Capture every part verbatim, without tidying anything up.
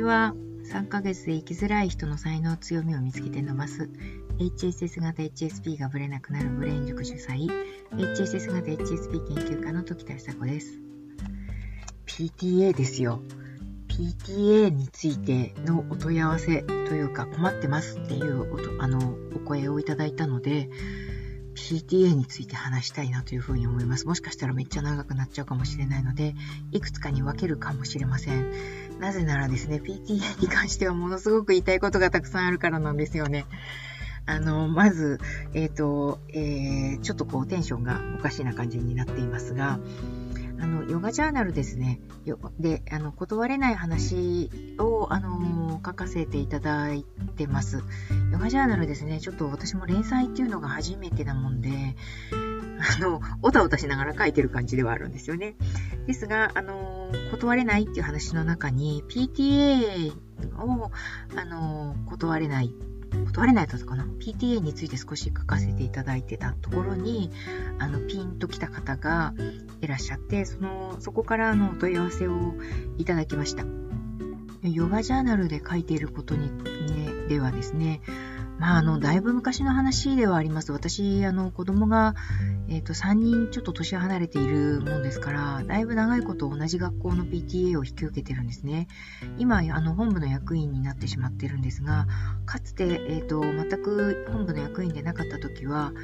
ちは。さんかげつで生きづらい人の才能強みを見つけて伸ばす エイチエスエス 型 エイチエスピー がブレなくなるブレイン塾主催 エイチエスエス 型 エイチエスピー 研究家の時田久子です。 ピーティーエー ですよ。 ピーティーエー についてのお問い合わせというか困ってますっていうおとあのお声をいただいたので、 ピーティーエー について話したいなというふうに思います。もしかしたらめっちゃ長くなっちゃうかもしれないので、いくつかに分けるかもしれません。なぜならですね、 ピーティーエー に関してはものすごく言いたいことがたくさんあるからなんですよね。あの、まず、えっと、えー、ちょっとこうテンションがおかしな感じになっていますが、あのヨガジャーナルですね。で、あの断れない話をあの書かせていただいてます。ヨガジャーナルですね。ちょっと私も連載っていうのが初めてなもんで、あのおたおたしながら書いてる感じではあるんですよね。ですが、あの断れないっていう話の中に ピーティーエー をあの断れない。断れないとかな ピーティーエー について少し書かせていただいてたところにあのピンときた方がいらっしゃって、そのそこからのお問い合わせをいただきました。ヨガジャーナルで書いていることに、ね、ではですね、まあ、あのだいぶ昔の話ではあります。私あの子供が、えーと、さんにんちょっと年離れているもんですから、だいぶ長いこと同じ学校の ピーティーエー を引き受けてるんですね。今あの本部の役員になってしまってるんですが、かつて、えーと、全く本部の役員でなかった時は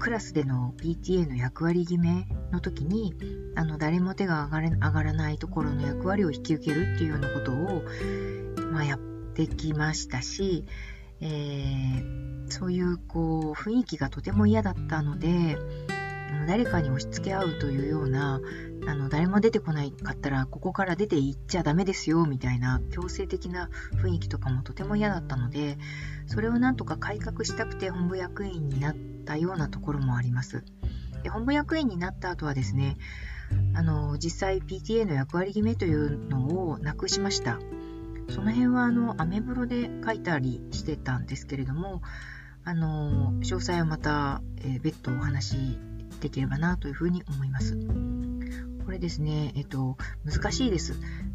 クラスでの ピーティーエー の役割決めの時にあの誰も手が上がれ、上がらないところの役割を引き受けるっていうようなことを、まあ、やってきましたし、えー、そういう、こう雰囲気がとても嫌だったので、誰かに押し付け合うというような、あの誰も出てこないかったらここから出ていっちゃダメですよみたいな強制的な雰囲気とかもとても嫌だったので、それをなんとか改革したくて本部役員になったようなところもあります。で、本部役員になった後はですね、あの実際 ピーティーエー の役割決めというのをなくしました。その辺はあのアメブロで書いたりしてたんですけれども、あの詳細はまた、えー、別途お話しできればなというふうに思います。これですね、えっと、難しいです。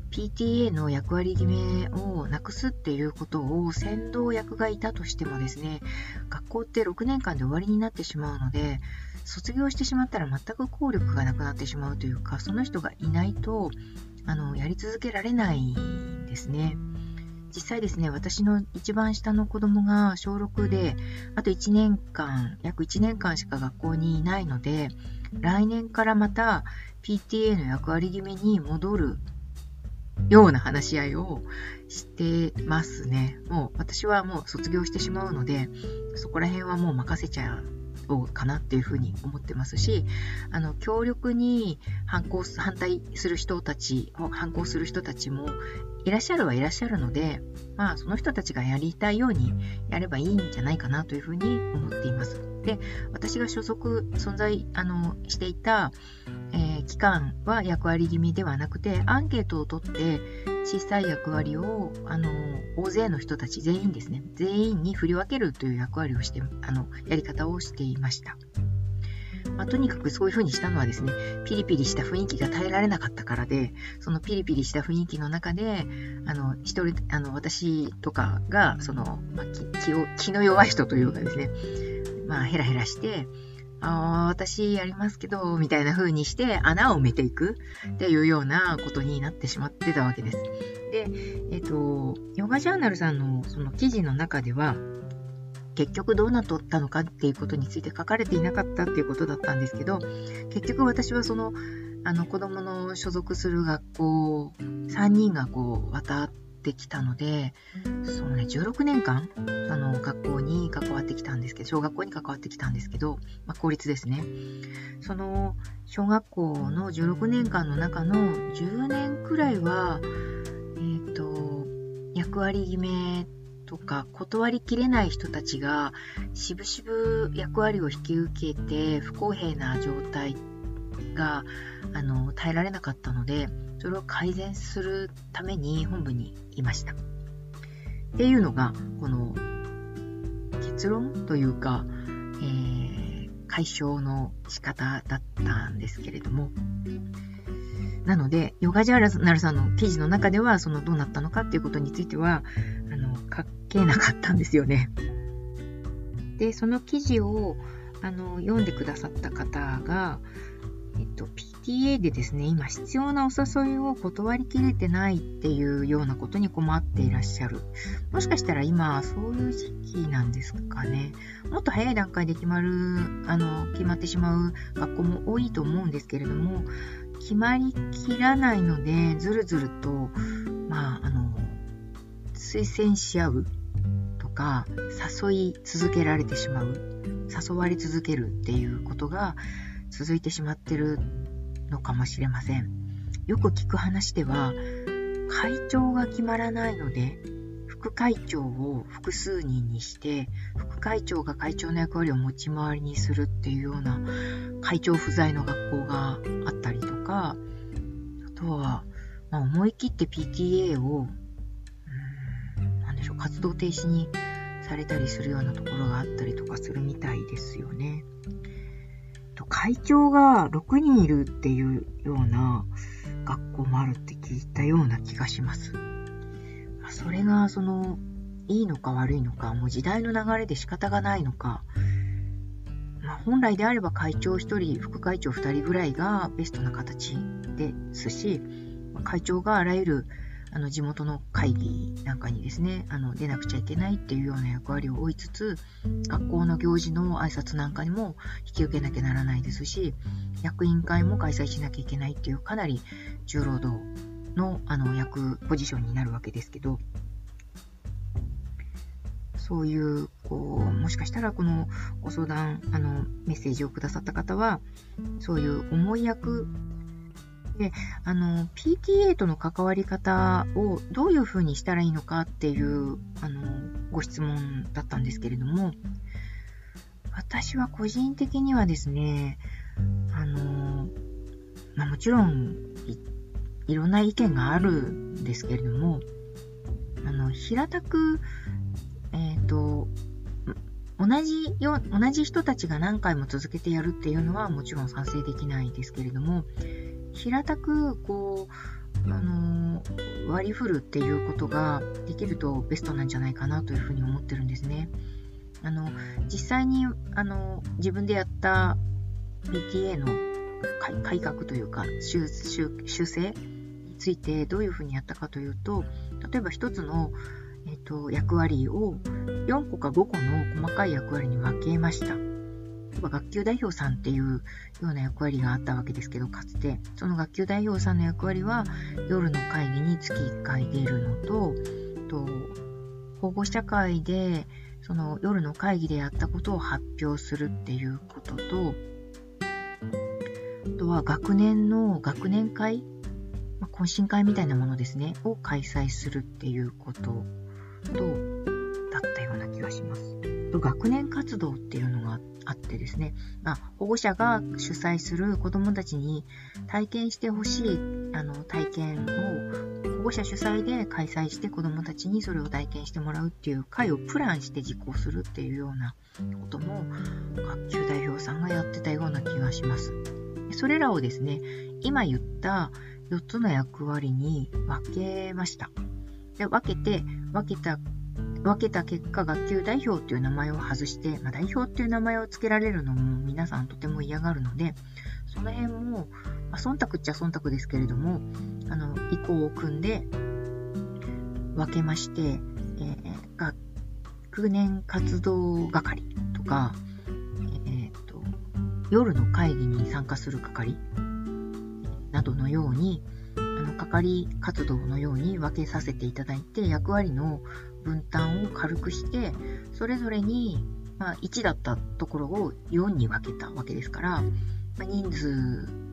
ピーティーエー の役割決めをなくすっていうことを先導役がいたとしてもですね、学校ってろくねんかんで終わりになってしまうので、卒業してしまったら全く効力がなくなってしまうというか、その人がいないとあのやり続けられないんですね。実際ですね、私の一番下の子供が小ろくで、あといちねんかん、約いちねんかんしか学校にいないので、来年からまた ピーティーエー の役割決めに戻るような話し合いをしてますね。もう私はもう卒業してしまうので、そこら辺はもう任せちゃおうかなっていうふうに思ってますし、あの強力に反抗反対する人たち、反抗する人たちもいらっしゃるはいらっしゃるので、まあ、その人たちがやりたいようにやればいいんじゃないかなというふうに思っています。で、私が所属、存在あのしていた、えー、機関は役割決めではなくて、アンケートを取って小さい役割をあの大勢の人たち全員ですね、全員に振り分けるという役割をしてあのやり方をしていました。まあ、とにかくそういうふうにしたのはですね、ピリピリした雰囲気が耐えられなかったからで、そのピリピリした雰囲気の中で、あの一人あの私とかがその、まあ、気, 気, を気の弱い人というかですね、まあ、ヘラヘラして、あ、私やりますけどみたいな風にして穴を埋めていくっていうようなことになってしまってたわけです。で、えっと、ヨガジャーナルさんのその記事の中では、結局どうなっとったのかっていうことについて書かれていなかったっていうことだったんですけど、結局私はその、あの子供の所属する学校さんにんがこう渡ってきたので、そのね、じゅうろくねんかんあの学校に関わってきたんですけど、小学校に関わってきたんですけど、まあ、公立ですね。その小学校のじゅうろくねんかんの中のじゅうねんくらいは、えーと、役割決めとか断りきれない人たちがしぶしぶ役割を引き受けて、不公平な状態があの耐えられなかったので、それを改善するために本部にいましたっていうのがこの結論というか、えー、解消の仕方だったんですけれども、なのでヨガジャーナルさんの記事の中ではそのどうなったのかっていうことについてはあの書けなかったんですよね。でその記事をあの読んでくださった方が、えっと、ピーティーエー でですね今必要なお誘いを断りきれてないっていうようなことに困っていらっしゃる。もしかしたら今そういう時期なんですかね。もっと早い段階で決まるあの決まってしまう学校も多いと思うんですけれども、決まりきらないのでずるずると、まあ、あの推薦し合うとか誘い続けられてしまう、誘われ続けるっていうことが続いてしまってるのかもしれません。よく聞く話では会長が決まらないので副会長を複数人にして副会長が会長の役割を持ち回りにするっていうような会長不在の学校があったりとか、あとは、まあ、思い切って ピーティーエー をうーんなんでしょう活動停止にされたりするようなところがあったりとかするみたいですよね。会長がろくにんいるっていうような学校もあるって聞いたような気がします。それがそのいいのか悪いのか、もう時代の流れで仕方がないのか、まあ、本来であれば会長ひとり、副会長ふたりぐらいがベストな形ですし、会長があらゆるあの地元の会議なんかにですねあの出なくちゃいけないっていうような役割を負いつつ、学校の行事の挨拶なんかにも引き受けなきゃならないですし、役員会も開催しなきゃいけないっていうかなり重労働のあの役ポジションになるわけですけど、そういうこうもしかしたらこのご相談あのメッセージをくださった方はそういう重い役であの ピーティーエー との関わり方をどういうふうにしたらいいのかっていうあのご質問だったんですけれども、私は個人的にはですねあの、まあ、もちろん い, いろんな意見があるんですけれども、あの平たく、えーと同じよ同じ人たちが何回も続けてやるっていうのはもちろん賛成できないですけれども、平たくこう、あのー、割り振るっていうことができるとベストなんじゃないかなというふうに思ってるんですね。あの実際にあの自分でやった ピーティーエー の改革というか 修, 修, 修正についてどういうふうにやったかというと、例えば一つの、えーと、役割をよんこかごこの細かい役割に分けました。学級代表さんっていうような役割があったわけですけど、かつてその学級代表さんの役割は夜の会議に月いっかい出るの と, と保護者会でその夜の会議でやったことを発表するっていうことと、あとは学年の学年会、まあ、懇親会みたいなものですねを開催するっていうこととだったような気がします。と学年活動っていうのがあってですね、まあ、保護者が主催する子どもたちに体験してほしいあの体験を保護者主催で開催して子どもたちにそれを体験してもらうっていう会をプランして実行するっていうようなことも学級代表さんがやってたような気がします。それらをですね今言ったよっつの役割に分けました。で分けて分けた分けた結果、学級代表という名前を外して、まあ、代表という名前をつけられるのも皆さんとても嫌がるので、その辺も、まあ、忖度っちゃ忖度ですけれども、あの意向を組んで分けまして、えー、学年活動係とか、えー、と夜の会議に参加する係などのようにあの係活動のように分けさせていただいて、役割の分担を軽くしてそれぞれに、まあ、いちだったところをよんに分けたわけですから、まあ、人数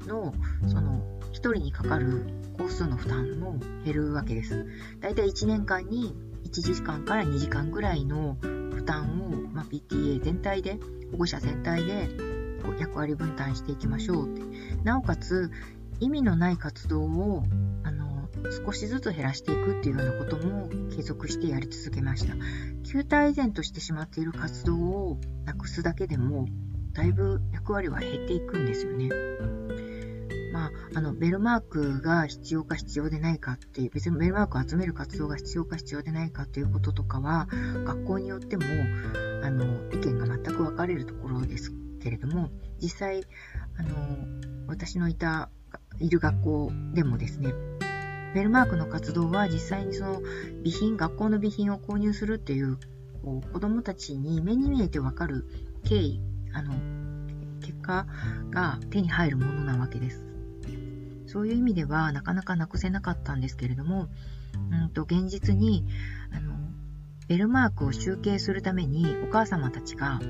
の, そのひとりにかかる工数の負担も減るわけです。だいたいいちねんかんにいちじかんからにじかんぐらいの負担を、まあ、ピーティーエー 全体で保護者全体で役割分担していきましょうって。なおかつ意味のない活動をあの少しずつ減らしていくっていうようなことも継続してやり続けました。旧態依然としてしまっている活動をなくすだけでもだいぶ役割は減っていくんですよね。まあ、あのベルマークが必要か必要でないかっていう、別にベルマークを集める活動が必要か必要でないかということとかは学校によってもあの意見が全く分かれるところですけれども、実際あの私のいたいる学校でもですね、ベルマークの活動は実際にその備品、学校の備品を購入するっていうこう子どもたちに目に見えて分かる経緯、あの結果が手に入るものなわけです。そういう意味ではなかなかなくせなかったんですけれども、うんと現実にあのベルマークを集計するためにお母様たちが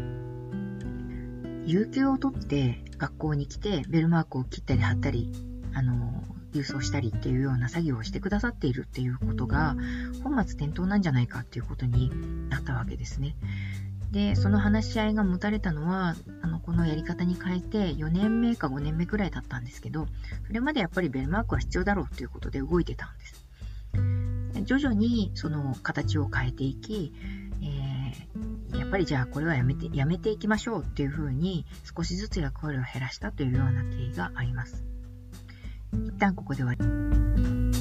有給を取って学校に来てベルマークを切ったり貼ったりあの郵送したりっていうような作業をしてくださっているっていうことが本末転倒なんじゃないかっていうことになったわけですね。で、その話し合いが持たれたのはあのこのやり方に変えてよねんめかごねんめくらいだったんですけど、それまでやっぱりベルマークは必要だろうということで動いてたんです。徐々にその形を変えていき、えー、やっぱりじゃあこれはやめて、やめていきましょうっていうふうに少しずつ役割を減らしたというような経緯があります。一旦ここで終わり。